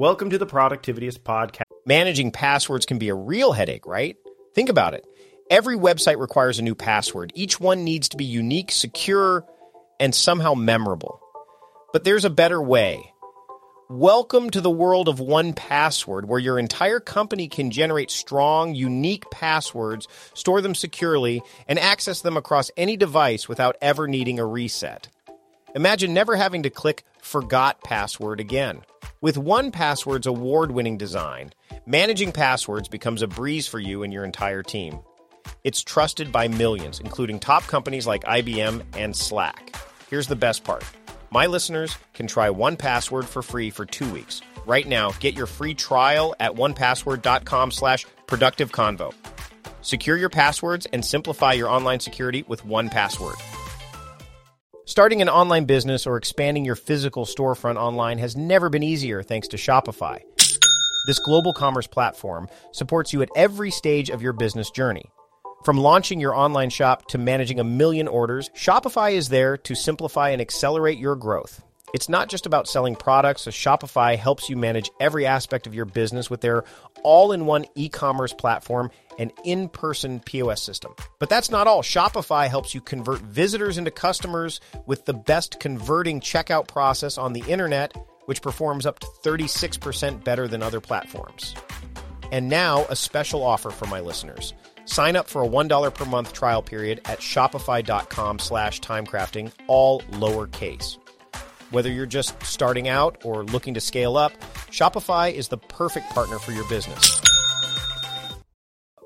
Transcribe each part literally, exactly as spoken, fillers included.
Welcome to the Productivityist Podcast. Managing passwords can be a real headache, right? Think about it. Every website requires a new password. Each one needs to be unique, secure, and somehow memorable. But there's a better way. Welcome to the world of one Password, where your entire company can generate strong, unique passwords, store them securely, and access them across any device without ever needing a reset. Imagine never having to click Forgot Password again. With one Password's award-winning design, managing passwords becomes a breeze for you and your entire team. It's trusted by millions, including top companies like I B M and Slack. Here's the best part. My listeners can try one Password for free for two weeks. Right now, get your free trial at one password dot com slash productive convo. Secure your passwords and simplify your online security with one Password. Starting an online business or expanding your physical storefront online has never been easier thanks to Shopify. This global commerce platform supports you at every stage of your business journey. From launching your online shop to managing a million orders, Shopify is there to simplify and accelerate your growth. It's not just about selling products. So Shopify helps you manage every aspect of your business with their all-in-one e-commerce platform and in-person P O S system. But that's not all. Shopify helps you convert visitors into customers with the best converting checkout process on the internet, which performs up to thirty-six percent better than other platforms. And now, a special offer for my listeners. Sign up for a one dollar per month trial period at shopify dot com slash timecrafting, all lowercase. Whether you're just starting out or looking to scale up, Shopify is the perfect partner for your business.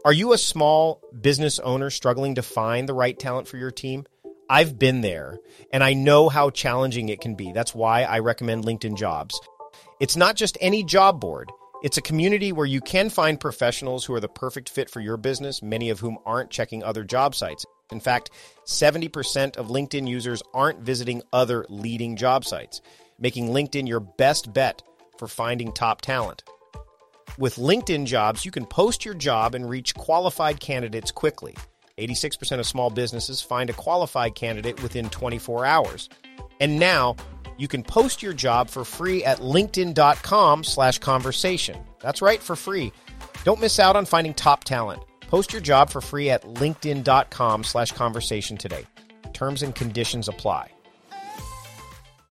Are you a small business owner struggling to find the right talent for your team? I've been there, and I know how challenging it can be. That's why I recommend LinkedIn Jobs. It's not just any job board. It's a community where you can find professionals who are the perfect fit for your business, many of whom aren't checking other job sites. In fact, seventy percent of LinkedIn users aren't visiting other leading job sites, making LinkedIn your best bet for finding top talent. With LinkedIn Jobs, you can post your job and reach qualified candidates quickly. eighty-six percent of small businesses find a qualified candidate within twenty-four hours. And now, you can post your job for free at linkedin dot com slash conversation. That's right, for free. Don't miss out on finding top talent. Post your job for free at linkedin dot com slash conversation today. Terms and conditions apply.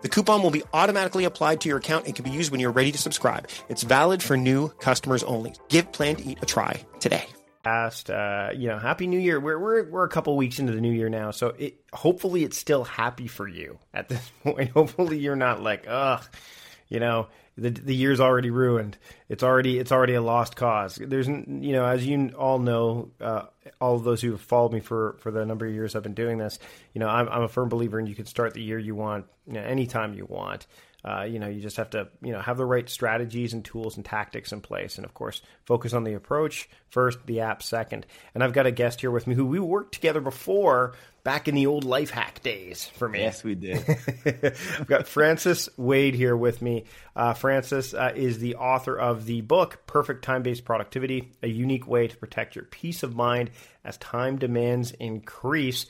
The coupon will be automatically applied to your account and can be used when you're ready to subscribe. It's valid for new customers only. Give Plan to Eat a try today. Past, uh, you know, Happy New Year. We're we're we're a couple weeks into the new year now, so it hopefully it's still happy for you at this point. Hopefully you're not like, ugh, you know, the the year's already ruined. It's already it's already a lost cause. There's, you know, as you all know, uh, all of those who have followed me for for the number of years I've been doing this, you know, I'm I'm a firm believer in you can start the year you want, you know, anytime you want. Uh, you know, you just have to, you know, have the right strategies and tools and tactics in place. And of course, focus on the approach first, the app second. And I've got a guest here with me who we worked together before back in the old Lifehack days for me. Yes, we did. I've got Francis Wade here with me. Uh, Francis uh, is the author of the book, Perfect Time-Based Productivity, A Unique Way to Protect Your Peace of Mind as Time Demands Increase.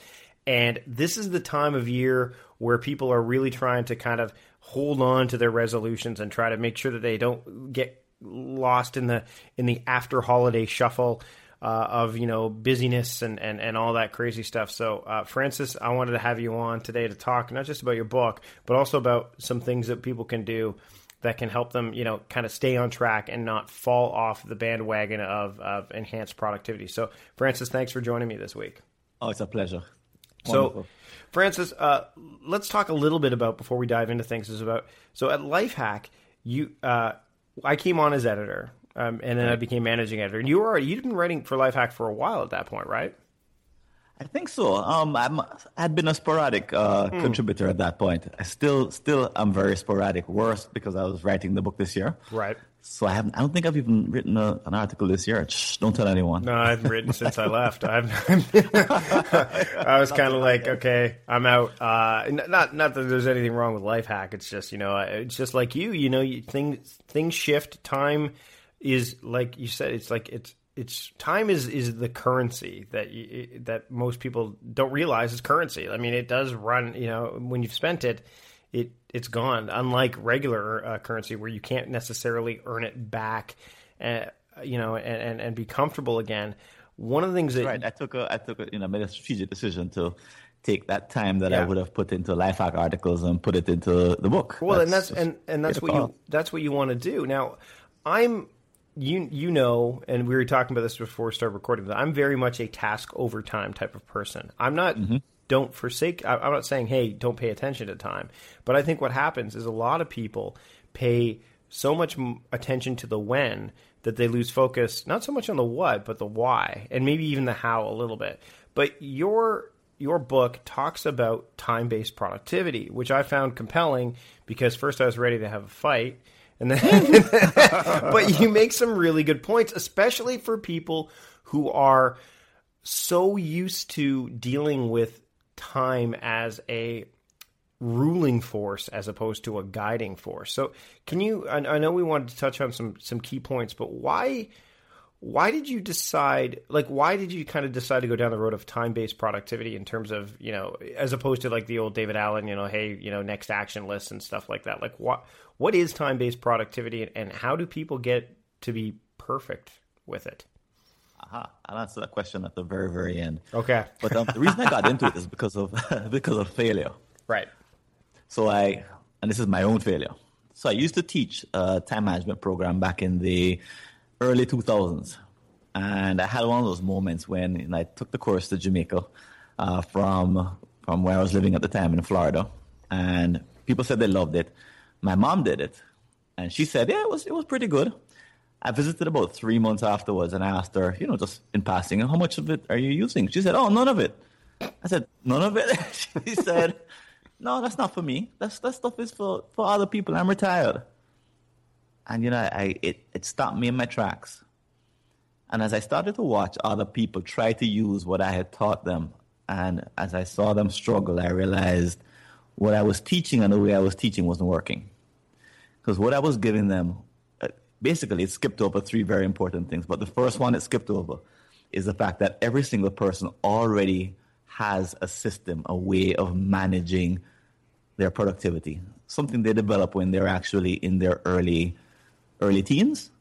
And this is the time of year where people are really trying to kind of hold on to their resolutions and try to make sure that they don't get lost in the in the after holiday shuffle uh, of, you know, busyness and, and, and all that crazy stuff. So, uh, Francis, I wanted to have you on today to talk not just about your book, but also about some things that people can do that can help them, you know, kind of stay on track and not fall off the bandwagon of, of enhanced productivity. So, Francis, thanks for joining me this week. Oh, it's a pleasure. Wonderful. So, Francis, uh, let's talk a little bit about, before we dive into things, is about, so at Lifehack, you, uh, I came on as editor, um, and then right. I became managing editor. And you were already, you'd been writing for Lifehack for a while at that point, right? I think so. Um, I'm, I'd been a sporadic uh, mm. contributor at that point. I still, still, I'm very sporadic. Worse because I was writing the book this year. Right. So I haven't. I don't think I've even written a, an article this year. Shh, don't tell anyone. No, I haven't written since I left. I've, I was kind of like, okay, I'm out. Uh, not, not that there's anything wrong with Lifehack. It's just, you know, it's just like you. You know, you, things things shift. Time is, like you said, it's like it's. It's time is, is the currency that you, that most people don't realize is currency. I mean, it does run. You know, when you've spent it, it it's gone. Unlike regular uh, currency, where you can't necessarily earn it back, uh, you know, and, and, and be comfortable again. One of the things that right, I took a I took a, you know made a strategic decision to take that time that yeah. I would have put into Lifehack articles and put it into the book. Well, that's, and that's and, and that's what you that's what you want to do. Now, I'm. You you know, and we were talking about this before we started recording, that I'm very much a task over time type of person. I'm not mm-hmm. don't forsake. I, I'm not saying, hey, don't pay attention to time. But I think what happens is a lot of people pay so much attention to the when that they lose focus, not so much on the what, but the why, and maybe even the how a little bit. But your your book talks about time-based productivity, which I found compelling because first I was ready to have a fight. And then, but you make some really good points, especially for people who are so used to dealing with time as a ruling force as opposed to a guiding force. So, can you? I, I know we wanted to touch on some some key points, but why why did you decide? Like, why did you kind of decide to go down the road of time-based productivity in terms of, you know, as opposed to like the old David Allen, you know, hey, you know, next action list and stuff like that? Like, what? What is time-based productivity, and how do people get to be perfect with it? Aha, I'll answer that question at the very, very end. Okay. But um, the reason I got into it is because of because of failure. Right. So I, and this is my own failure. So I used to teach a time management program back in the early two thousands, and I had one of those moments when, and I took the course to Jamaica uh, from from where I was living at the time in Florida, and people said they loved it. My mom did it, and she said, yeah, it was it was pretty good. I visited about three months afterwards, and I asked her, you know, just in passing, how much of it are you using? She said, oh, none of it. I said, none of it? She said, no, that's not for me. That's, that stuff is for, for other people. I'm retired. And, you know, I it, it stopped me in my tracks. And as I started to watch other people try to use what I had taught them, and as I saw them struggle, I realized what I was teaching and the way I was teaching wasn't working. Because what I was giving them, basically it skipped over three very important things. But the first one it skipped over is the fact that every single person already has a system, a way of managing their productivity, something they develop when they're actually in their early, early teens.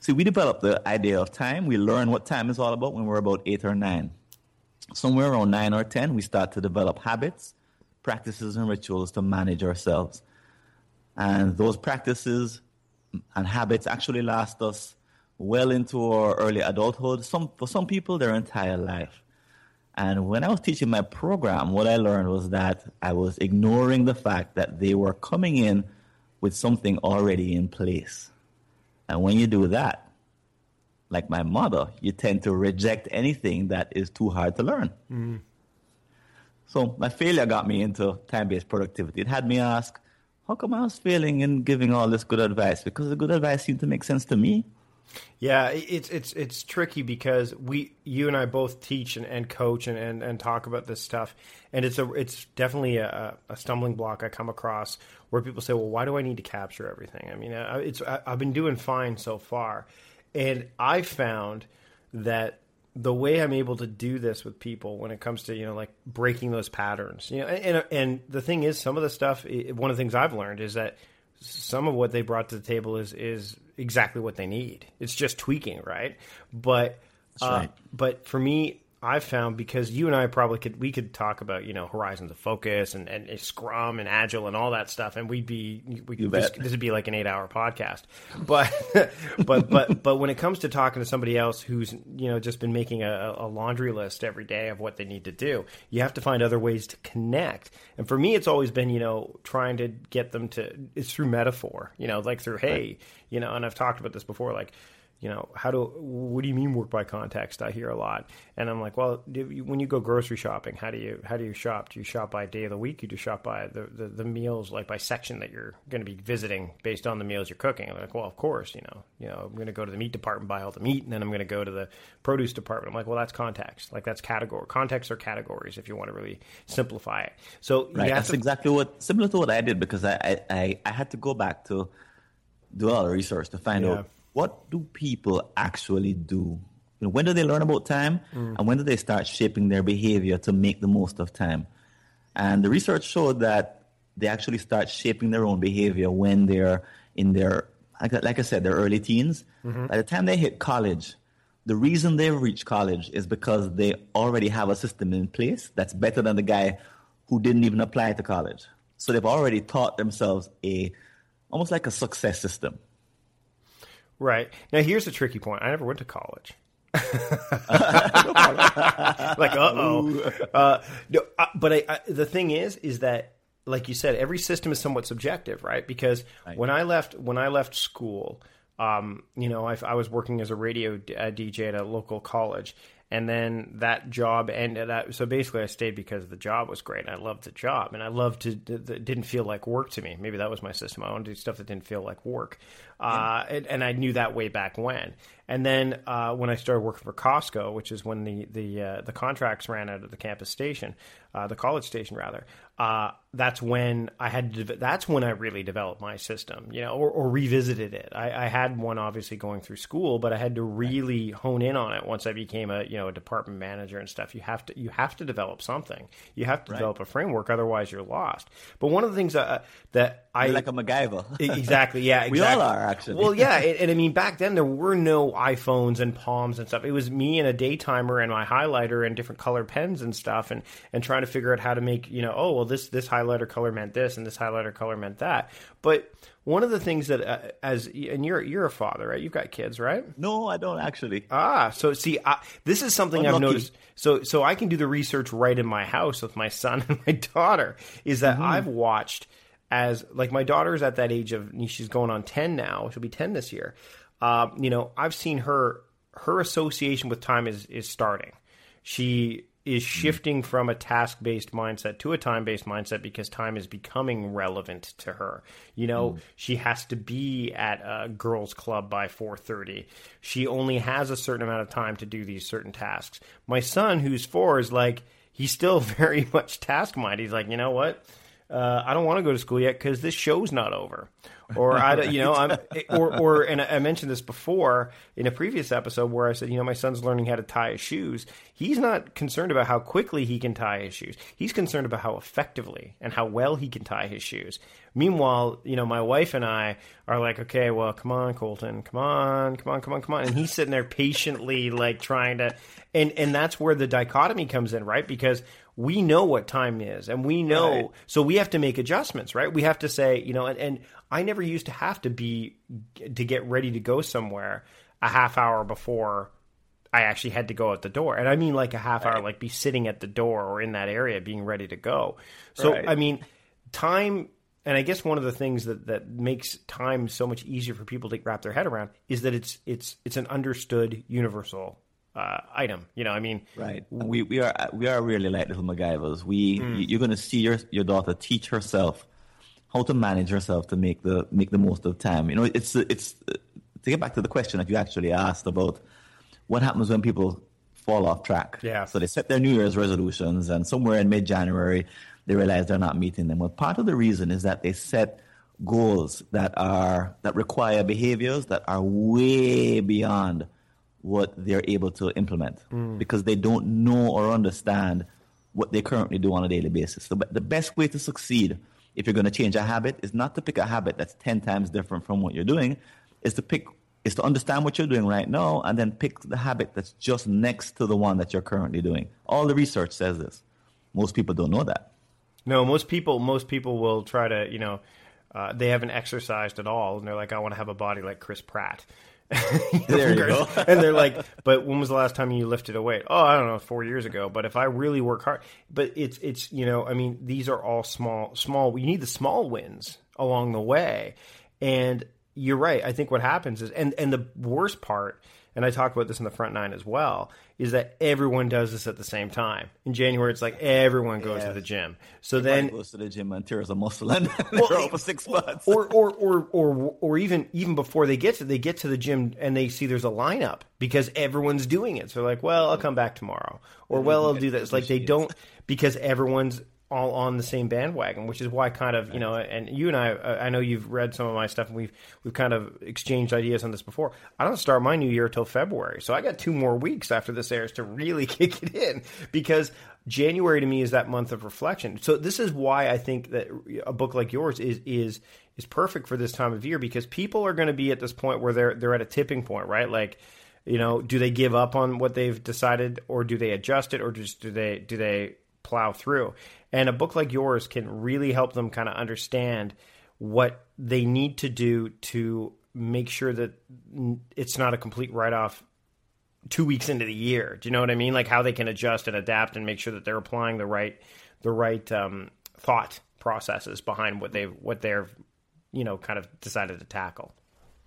See, we develop the idea of time. We learn what time is all about when we're about eight or nine. Somewhere around nine or ten, we start to develop habits, practices and rituals to manage ourselves. And those practices and habits actually last us well into our early adulthood, some, for some people their entire life. And when I was teaching my program, what I learned was that I was ignoring the fact that they were coming in with something already in place. And when you do that, like my mother, you tend to reject anything that is too hard to learn. Mm. So my failure got me into time-based productivity. It had me ask, how come I was failing and giving all this good advice? Because the good advice seemed to make sense to me. Yeah, it's it's it's tricky because we, you and I both teach and, and coach and, and, and talk about this stuff. And it's a it's definitely a, a stumbling block I come across where people say, well, why do I need to capture everything? I mean, it's I, I've been doing fine so far. And I found that the way I'm able to do this with people when it comes to, you know, like breaking those patterns, you know, and, and the thing is, some of the stuff, one of the things I've learned is that some of what they brought to the table is, is exactly what they need. It's just tweaking. Right. But, That's right. uh, but for me, I've found, because you and I probably could, we could talk about, you know, horizons of focus and, and, and Scrum and Agile and all that stuff. And we'd be, we, this, this would be like an eight hour podcast, but, but, but, but when it comes to talking to somebody else who's, you know, just been making a, a laundry list every day of what they need to do, you have to find other ways to connect. And for me, it's always been, you know, trying to get them to, it's through metaphor, you know, like through, hey, you know, and I've talked about this before, like, you know, how do, what do you mean work by context? I hear a lot. And I'm like, well, do you, when you go grocery shopping, how do you, how do you shop? Do you shop by day of the week? You do shop by the, the, the meals, like by section that you're going to be visiting based on the meals you're cooking. I'm like, well, of course, you know, you know, I'm going to go to the meat department, buy all the meat, and then I'm going to go to the produce department. I'm like, well, that's context. Like that's category. Contexts are categories if you want to really simplify it. So right. That's to- exactly what, similar to what I did, because I, I, I had to go back to do all the research to find yeah. out, what do people actually do? You know, when do they learn about time? Mm. And when do they start shaping their behavior to make the most of time? And the research showed that they actually start shaping their own behavior when they're in their, like, like I said, their early teens. Mm-hmm. By the time they hit college, the reason they've reached college is because they already have a system in place that's better than the guy who didn't even apply to college. So they've already taught themselves a, almost like a success system. Right. Now, here's a tricky point. I never went to college. Like, uh-oh. Uh, no, uh, but I, I, the thing is, is that, like you said, every system is somewhat subjective, right? Because right. when I left when I left school, um, you know, I, I was working as a radio d- uh, D J at a local college. And then that job ended up, so basically I stayed because the job was great and I loved the job and I loved to, it didn't feel like work to me. Maybe that was my system. I wanted to do stuff that didn't feel like work. Yeah. Uh, and, and I knew that way back when. And then uh, when I started working for Costco, which is when the the, uh, the contracts ran out of the campus station, uh, the college station rather, uh, that's when I had to de- that's when I really developed my system, you know, or, or revisited it. I, I had one obviously going through school, but I had to really hone in on it once I became a you know a department manager and stuff. You have to you have to develop something. You have to right. develop a framework, otherwise you're lost. But one of the things that, that I you're like a MacGyver, exactly, yeah, exactly. We all are actually. Well, yeah, and, and I mean back then there were no iPhones and Palms and stuff. It was me and a day timer and my highlighter and different color pens and stuff and, and trying to figure out how to make, you know, oh, well, this, this highlighter color meant this and this highlighter color meant that. But one of the things that uh, as and you're you're a father, right? You've got kids, right? No, I don't actually. Ah, so see, I, this is something I'm I've lucky. noticed. So so I can do the research right in my house with my son and my daughter is that mm-hmm. I've watched as like my daughter's at that age of she's going on ten now. She'll be ten this year. Uh, you know, I've seen her, her association with time is, is starting. She is shifting from a task-based mindset to a time-based mindset because time is becoming relevant to her. You know, mm. she has to be at a girls' club by four thirty. She only has a certain amount of time to do these certain tasks. My son, who's four, is like, he's still very much task-minded. He's like, you know what? Uh, I don't want to go to school yet because this show's not over. Or, I, you know, I'm, or, or, and I mentioned this before in a previous episode where I said, you know, my son's learning how to tie his shoes. He's not concerned about how quickly he can tie his shoes. He's concerned about how effectively and how well he can tie his shoes. Meanwhile, you know, my wife and I are like, okay, well, come on, Colton, come on, come on, come on, come on. And he's sitting there patiently, like trying to, and, and that's where the dichotomy comes in, right? Because we know what time is and we know, right. so we have to make adjustments, right? We have to say, you know, and, and I never used to have to be, to get ready to go somewhere a half hour before I actually had to go out the door. And I mean like a half right. hour, like be sitting at the door or in that area being ready to go. So, right. I mean, time, and I guess one of the things that, that makes time so much easier for people to wrap their head around is that it's, it's, it's an understood universal Uh, item, you know, I mean, right? We we are we are really like little MacGyvers. We mm. you're going to see your your daughter teach herself how to manage herself to make the make the most of time. You know, it's it's to get back to the question that you actually asked about what happens when people fall off track. Yeah. So they set their New Year's resolutions, and somewhere in mid-January they realize they're not meeting them. Well, part of the reason is that they set goals that are that require behaviors that are way beyond what they're able to implement mm. because they don't know or understand what they currently do on a daily basis. So the best way to succeed if you're going to change a habit is not to pick a habit that's ten times different from what you're doing, is to pick is to understand what you're doing right now and then pick the habit that's just next to the one that you're currently doing. All the research says this. Most people don't know that. No, most people most people will try to, you know, uh, they haven't exercised at all. And they're like, I want to have a body like Chris Pratt. There you go. And they're like, but when was the last time you lifted a weight? Oh, I don't know, four years ago. But if I really work hard, but it's, it's you know, I mean, these are all small, small. You need the small wins along the way. And you're right. I think what happens is, and, and the worst part, and I talked about this in the front nine as well, is that everyone does this at the same time. In January, it's like everyone goes yes. to the gym. So everybody then goes to the gym and tears a muscle, and they're well, for six months. Or, or, or, or, or even even before they get to they get to the gym and they see there's a lineup because everyone's doing it. So they're like, well, I'll come back tomorrow, or and well, I'll do that. It's like they don't because everyone's all on the same bandwagon, which is why kind of, you know, and you and I, I know you've read some of my stuff and we've, we've kind of exchanged ideas on this before. I don't start my new year till February. So I got two more weeks after this airs to really kick it in because January to me is that month of reflection. So this is why I think that a book like yours is, is, is perfect for this time of year because people are going to be at this point where they're, they're at a tipping point, right? Like, you know, do they give up on what they've decided or do they adjust it or just do they, do they plow through? And a book like yours can really help them kind of understand what they need to do to make sure that it's not a complete write-off two weeks into the year. Do you know what I mean? Like how they can adjust and adapt and make sure that they're applying the right, the right um, thought processes behind what they've, what they're, you know, kind of decided to tackle.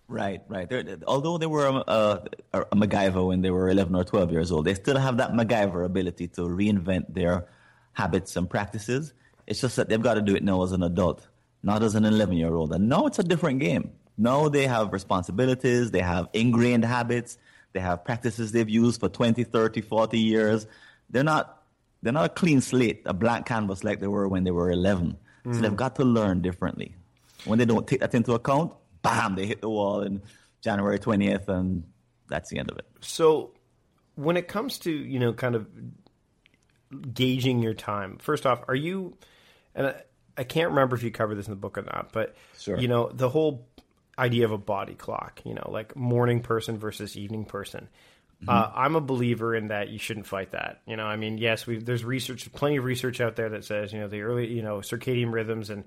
Right, right. They're, although they were a, a, a MacGyver when they were eleven or twelve years old, they still have that MacGyver ability to reinvent their habits and practices. It's just that they've got to do it now as an adult, not as an eleven-year-old. And now it's a different game. Now they have responsibilities, they have ingrained habits, they have practices they've used for twenty, thirty, forty years. They're not, they're not a clean slate, a blank canvas like they were when they were eleven. Mm. So they've got to learn differently. When they don't take that into account, bam, they hit the wall on January twentieth, and that's the end of it. So when it comes to, you know, kind of gauging your time. First off, are you, and I, I can't remember if you cover this in the book or not, but sure. You know, the whole idea of a body clock, you know, like morning person versus evening person. Mm-hmm. Uh, I'm a believer in that you shouldn't fight that. You know, I mean, yes, we there's research, plenty of research out there that says, you know, the early, you know, circadian rhythms and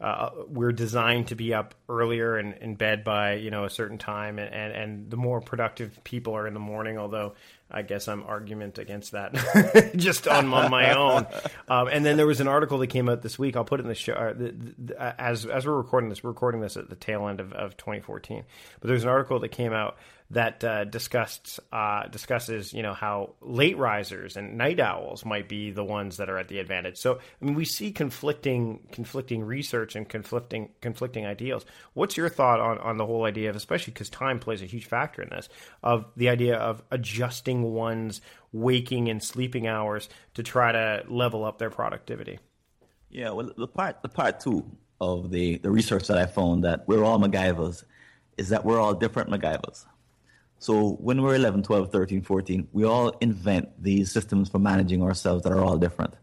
uh, we're designed to be up earlier and in bed by, you know, a certain time. And, and, and the more productive people are in the morning, although I guess I'm argument against that just on, on my own. Um, and then there was an article that came out this week. I'll put it in the show uh, the, the, as as we're recording this. We're recording this at the tail end of, of twenty fourteen. But there's an article that came out that uh, discussed uh, discusses you know how late risers and night owls might be the ones that are at the advantage. So I mean, we see conflicting conflicting research and conflicting conflicting ideals. What's your thought on on the whole idea of, especially because time plays a huge factor in this, of the idea of adjusting one's waking and sleeping hours to try to level up their productivity? Yeah, well, the part the part two of the, the research that I found that we're all MacGyvers is that we're all different MacGyvers. So when we're eleven, twelve, thirteen, fourteen, we all invent these systems for managing ourselves that are all different.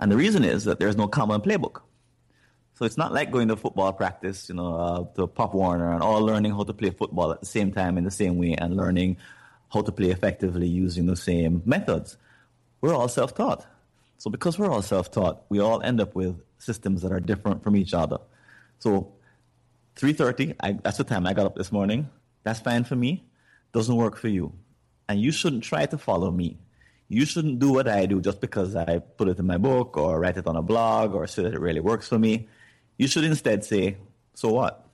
And the reason is that there's no common playbook. So it's not like going to football practice, you know, uh, to Pop Warner and all learning how to play football at the same time in the same way and learning how to play effectively using the same methods. We're all self-taught. So because we're all self-taught, we all end up with systems that are different from each other. So three thirty, I, that's the time I got up this morning. That's fine for me. Doesn't work for you. And you shouldn't try to follow me. You shouldn't do what I do just because I put it in my book or write it on a blog or say that it really works for me. You should instead say, so what?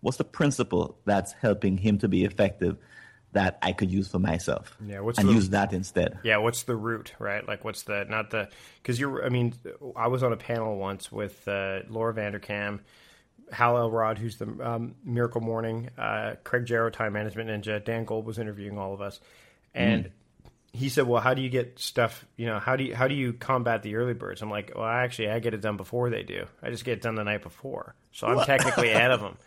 What's the principle that's helping him to be effective that I could use for myself? Yeah, what's and the, use that instead. Yeah, what's the root, right? Like, what's the, not the, because you're, I mean, I was on a panel once with uh, Laura Vanderkam, Hal Elrod, who's the um, Miracle Morning, uh, Craig Jarrow, Time Management Ninja, Dan Gold was interviewing all of us. And mm-hmm. he said, well, how do you get stuff, you know, how do you, how do you combat the early birds? I'm like, well, actually, I get it done before they do. I just get it done the night before. So I'm what? technically ahead of them.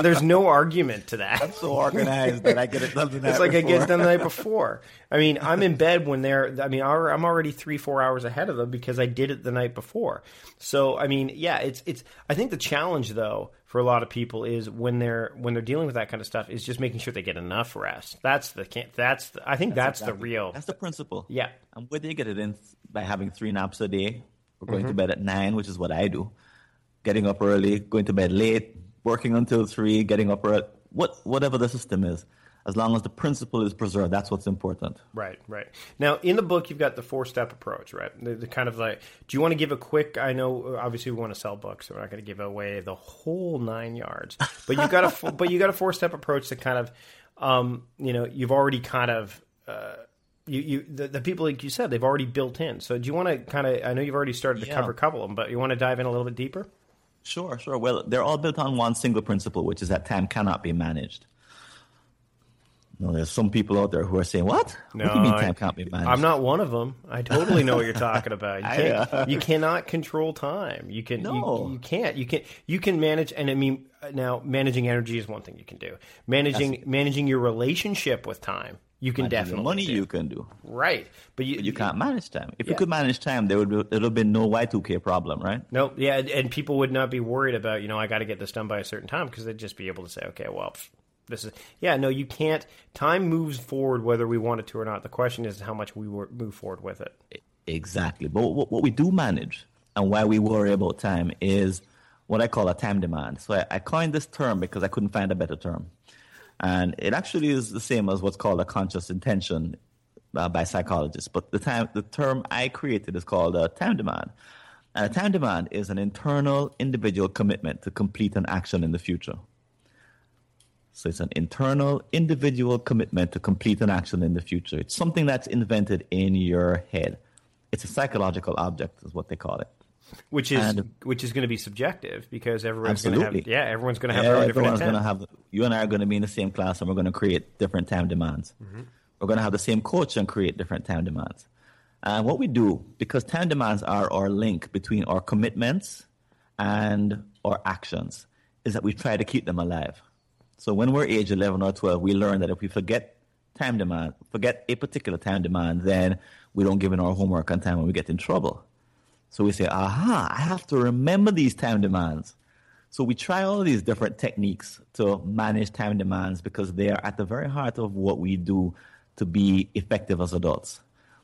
There's no argument to that. I'm so organized that I get it done the night before. It's like before. I get it done the night before. I mean, I'm in bed when they're – I mean, I'm already three, four hours ahead of them because I did it the night before. So, I mean, yeah, it's – it's. I think the challenge, though, for a lot of people is when they're when they're dealing with that kind of stuff is just making sure they get enough rest. That's the – that's the, I think that's, that's exactly, the real – That's the principle. Yeah. And whether you get it in by having three naps a day or going mm-hmm. to bed at nine, which is what I do, getting up early, going to bed late, working until three, getting up early, what, whatever the system is, as long as the principle is preserved, that's what's important. Right, right. Now, in the book, you've got the four-step approach, right? The, the kind of like, do you want to give a quick, I know, obviously we want to sell books, so we're not going to give away the whole nine yards, but you've got a, but you got a four-step approach that kind of, um, you know, you've already kind of, uh, you, you the, the people, like you said, they've already built in. So do you want to kind of, I know you've already started to yeah. cover a couple of them, but you want to dive in a little bit deeper? Sure, sure. Well, they're all built on one single principle, which is that time cannot be managed. No, there's some people out there who are saying, what? No, what do you mean time I, can't be managed? I'm not one of them. I totally know what you're talking about. You, can't, I, uh... you cannot control time. You can, no. you, you can't. You can you can manage, and I mean, now managing energy is one thing you can do. Managing That's... managing your relationship with time, you can managing definitely money do. You can do. Right. But you, but you can't manage time. If yeah. you could manage time, there would be, there would be no Y two K problem, right? Nope. Yeah, and people would not be worried about, you know, I got to get this done by a certain time because they'd just be able to say, okay, well, pfft. This is yeah no you can't. Time moves forward whether we want it to or not. The question is how much we move forward with it. Exactly. But what we do manage and why we worry about time is what I call a time demand. So I coined this term because I couldn't find a better term, and it actually is the same as what's called a conscious intention by psychologists. But the time the term I created is called a time demand, and a time demand is an internal individual commitment to complete an action in the future. So it's an internal, individual commitment to complete an action in the future. It's something that's invented in your head. It's a psychological object, is what they call it, which is and, which is going to be subjective because everyone's going to have yeah everyone's going to have yeah, their own different time. Gonna have, you and I are going to be in the same class, and we're going to create different time demands. Mm-hmm. We're going to have the same coach and create different time demands. And what we do, because time demands are our link between our commitments and our actions, is that we try to keep them alive. So when we're age eleven or twelve, we learn that if we forget time demand, forget a particular time demand, then we don't give in our homework on time and we get in trouble. So we say, aha, I have to remember these time demands. So we try all these different techniques to manage time demands because they are at the very heart of what we do to be effective as adults.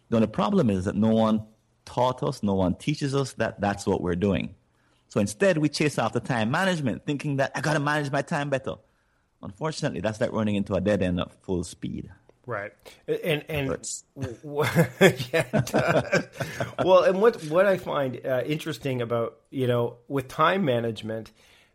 Now, the problem is that no one taught us, no one teaches us that that's what we're doing. So instead, we chase after time management, thinking that I got to manage my time better. Unfortunately, that's like running into a dead end at full speed. Right, and and w- w- yeah, it does. Well, and what what I find uh, interesting about you know with time management,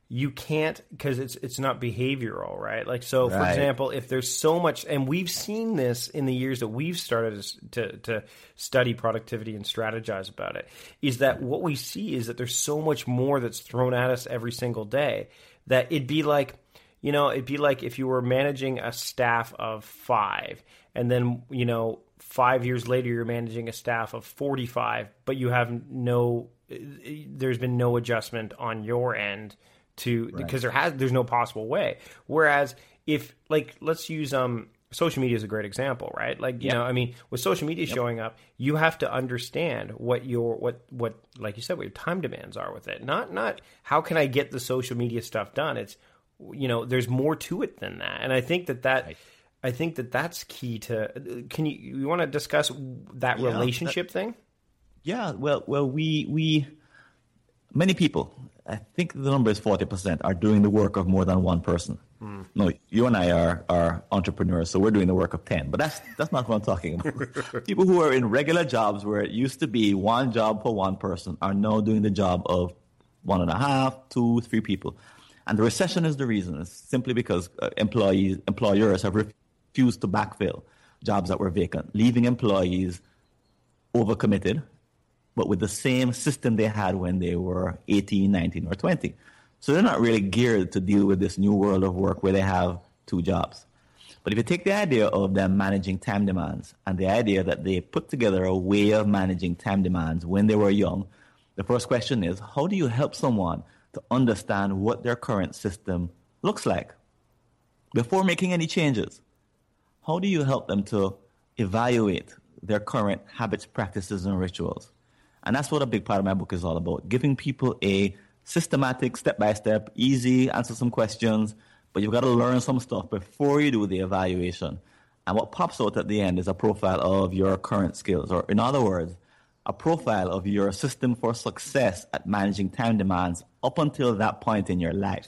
you can't because it's it's not behavioral, right? Like so, right. For example, if there's so much, and we've seen this in the years that we've started to to study productivity and strategize about it, is that what we see is that there's so much more that's thrown at us every single day that it'd be like. You know, it'd be like if you were managing a staff of five and then, you know, five years later you're managing a staff of forty-five, but you have no – there's been no adjustment on your end to – because there has there's no possible way. Whereas if – like let's use – um. Social media is a great example, right? Like, you yep. know, I mean, with social media yep. showing up, you have to understand what your, what, what, like you said, what your time demands are with it. Not, not how can I get the social media stuff done? It's – you know, there's more to it than that. And I think that that, right. I think that that's key to, can you, you want to discuss that yeah, relationship that, thing? Yeah. Well, well, we, we, many people, I think the number is forty percent are doing the work of more than one person. Mm. No, you and I are, are entrepreneurs, so we're doing the work of ten, but that's, that's not what I'm talking about. People who are in regular jobs where it used to be one job for one person are now doing the job of one and a half, two, three people. And the recession is the reason. It's simply because employees, employers have refused to backfill jobs that were vacant, leaving employees overcommitted, but with the same system they had when they were eighteen, nineteen, or twenty. So they're not really geared to deal with this new world of work where they have two jobs. But if you take the idea of them managing time demands and the idea that they put together a way of managing time demands when they were young, the first question is, how do you help someone to understand what their current system looks like before making any changes. How do you help them to evaluate their current habits, practices, and rituals? And that's what a big part of my book is all about, giving people a systematic, step-by-step, easy, answer some questions, but you've got to learn some stuff before you do the evaluation. And what pops out at the end is a profile of your current skills, or in other words, a profile of your system for success at managing time demands up until that point in your life.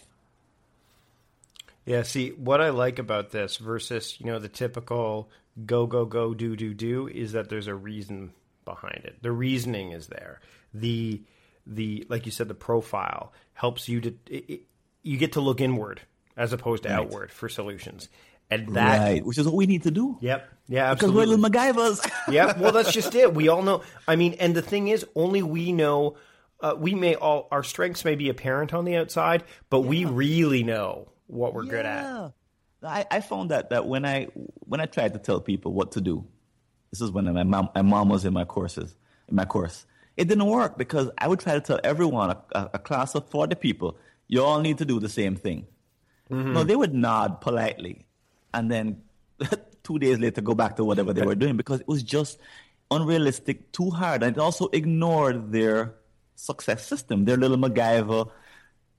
Yeah, see, what I like about this versus, you know, the typical go, go, go, do, do, do is that there's a reason behind it. The reasoning is there. The, the like you said, the profile helps you to, it, it, you get to look inward as opposed to right. outward for solutions. And that, right, which is what we need to do. Yep. Yeah, absolutely. Because we're little MacGyvers. Yep. Well, that's just it. We all know. I mean, and the thing is, only we know, uh, we may all, our strengths may be apparent on the outside, but yeah. we really know what we're yeah. good at. I, I found that, that when I when I tried to tell people what to do, this is when my mom, my mom was in my courses, in my course. It didn't work because I would try to tell everyone, a, a class of forty people, you all need to do the same thing. Mm-hmm. No, they would nod politely and then two days later go back to whatever they were doing because it was just unrealistic, too hard. And it also ignored their success system, their little MacGyver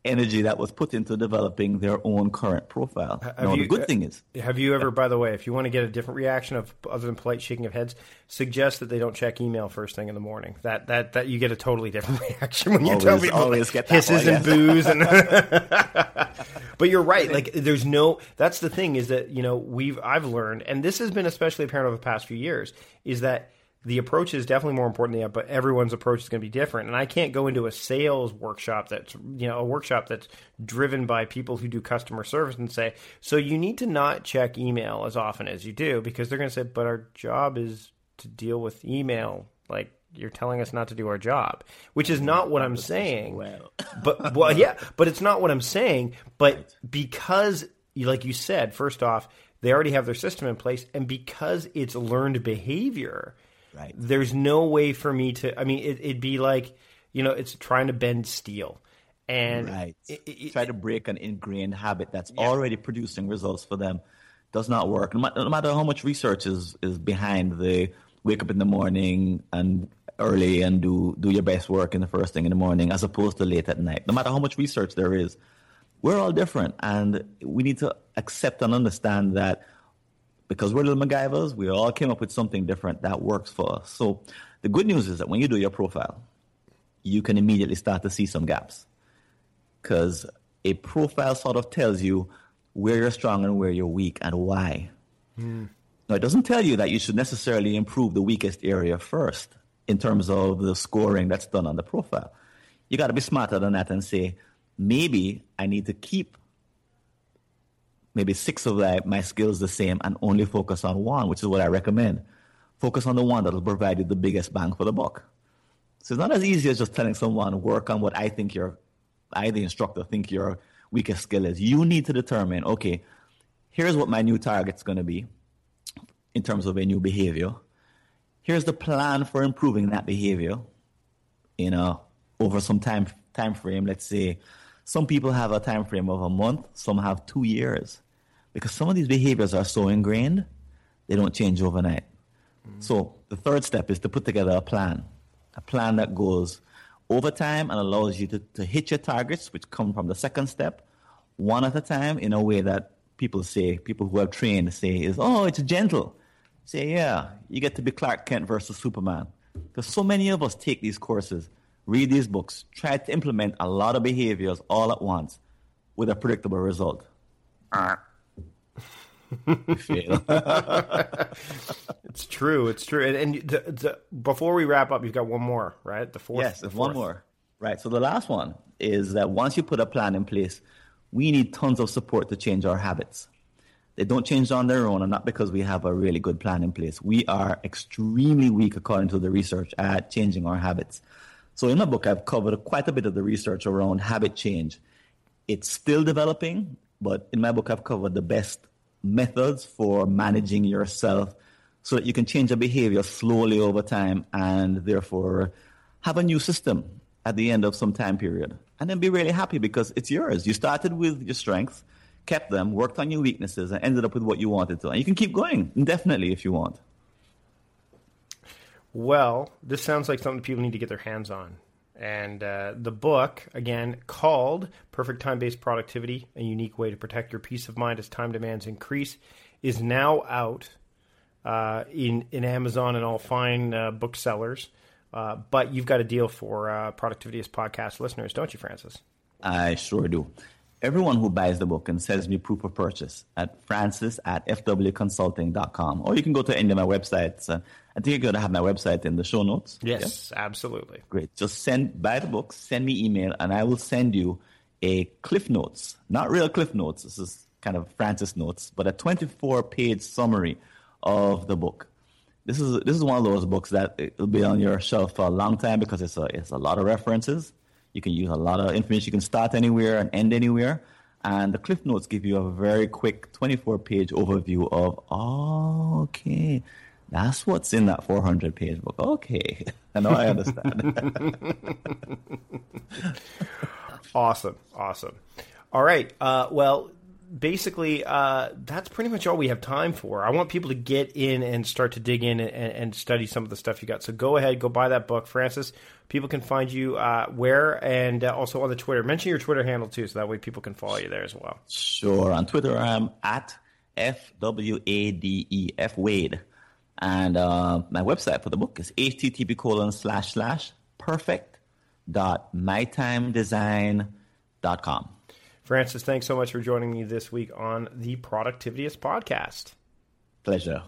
energy that was put into developing their own current profile. Now, the good thing is... Have you ever, by the way, if you want to get a different reaction of other than polite shaking of heads, suggest that they don't check email first thing in the morning. That that that you get a totally different reaction when you always, tell people always get that hisses one, yes. and boos. And but you're right. Like there's no... That's the thing is that, you know, we've I've learned, and this has been especially apparent over the past few years, is that the approach is definitely more important than that, but everyone's approach is going to be different. And I can't go into a sales workshop that's, you know, a workshop that's driven by people who do customer service and say, so you need to not check email as often as you do, because they're going to say, but our job is to deal with email. Like you're telling us not to do our job, which is not what I'm saying. But well, yeah, but it's not what I'm saying. But because, like you said, first off, they already have their system in place. And because it's learned behavior, right. There's no way for me to, I mean, it, it'd be like, you know, it's trying to bend steel and right. it, it, try to break an ingrained habit that's yeah. already producing results for them. Does not work. No matter how much research is, is behind the wake up in the morning and early and do, do your best work in the first thing in the morning, as opposed to late at night, no matter how much research there is, we're all different. And we need to accept and understand that because we're little MacGyvers, we all came up with something different that works for us. So the good news is that when you do your profile, you can immediately start to see some gaps because a profile sort of tells you where you're strong and where you're weak and why. Mm. Now, it doesn't tell you that you should necessarily improve the weakest area first in terms of the scoring that's done on the profile. You got to be smarter than that and say, maybe I need to keep maybe six of my, my skills the same and only focus on one, which is what I recommend. Focus on the one that will provide you the biggest bang for the buck. So it's not as easy as just telling someone, work on what I think your, I, the instructor, think your weakest skill is. You need to determine, okay, here's what my new target's going to be in terms of a new behavior. Here's the plan for improving that behavior, you know, over some time, time frame. Let's say some people have a time frame of a month, some have two years. Because some of these behaviors are so ingrained, they don't change overnight. Mm-hmm. So the third step is to put together a plan, a plan that goes over time and allows you to, to hit your targets, which come from the second step, one at a time in a way that people say, people who have trained say is, oh, it's gentle. Say, yeah, you get to be Clark Kent versus Superman. Because so many of us take these courses, read these books, try to implement a lot of behaviors all at once with a predictable result. It's true. It's true. And, and the, the, before we wrap up, you've got one more, right? The fourth. Yes, the fourth. One more. Right. So the last one is that once you put a plan in place, we need tons of support to change our habits. They don't change on their own, and not because we have a really good plan in place. We are extremely weak, according to the research, at changing our habits. So in my book, I've covered quite a bit of the research around habit change. It's still developing, but in my book, I've covered the best methods for managing yourself so that you can change your behavior slowly over time and therefore have a new system at the end of some time period. and then be really happy because it's yours. You started with your strengths, kept them, worked on your weaknesses, and ended up with what you wanted to. And you can keep going indefinitely if you want. Well, this sounds like something people need to get their hands on. And uh, the book, again, called Perfect Time-Based Productivity, A Unique Way to Protect Your Peace of Mind as Time Demands Increase, is now out uh, in, in Amazon and all fine uh, booksellers. Uh, but you've got a deal for uh, Productivityist Podcast listeners, don't you, Francis? I sure do. Everyone who buys the book and sends me proof of purchase at francis at f w consulting dot com. Or you can go to any of my websites. Uh, I think you're going to have my website in the show notes. Yes, yeah? Absolutely. Great. Just send, buy the book, send me email, and I will send you a Cliff Notes. Not real Cliff Notes. This is kind of Francis Notes, but a twenty-four page summary of the book. This is this is one of those books that will be on your shelf for a long time because it's a, it's a lot of references. You can use a lot of information. You can start anywhere and end anywhere. And the Cliff Notes give you a very quick twenty-four page overview of, oh, okay, that's what's in that four hundred page book. Okay, I know I understand. Awesome, awesome. All right, uh, well, basically, uh, that's pretty much all we have time for. I want people to get in and start to dig in and, and study some of the stuff you got. So go ahead, go buy that book. Francis, people can find you uh, where and uh, also on the Twitter. Mention your Twitter handle too, so that way people can follow you there as well. Sure. On Twitter, I'm at F W A D E, F Wade. And uh, my website for the book is http colon slash slash perfect dot my time design dot com. Francis, thanks so much for joining me this week on the Productivityist Podcast. Pleasure.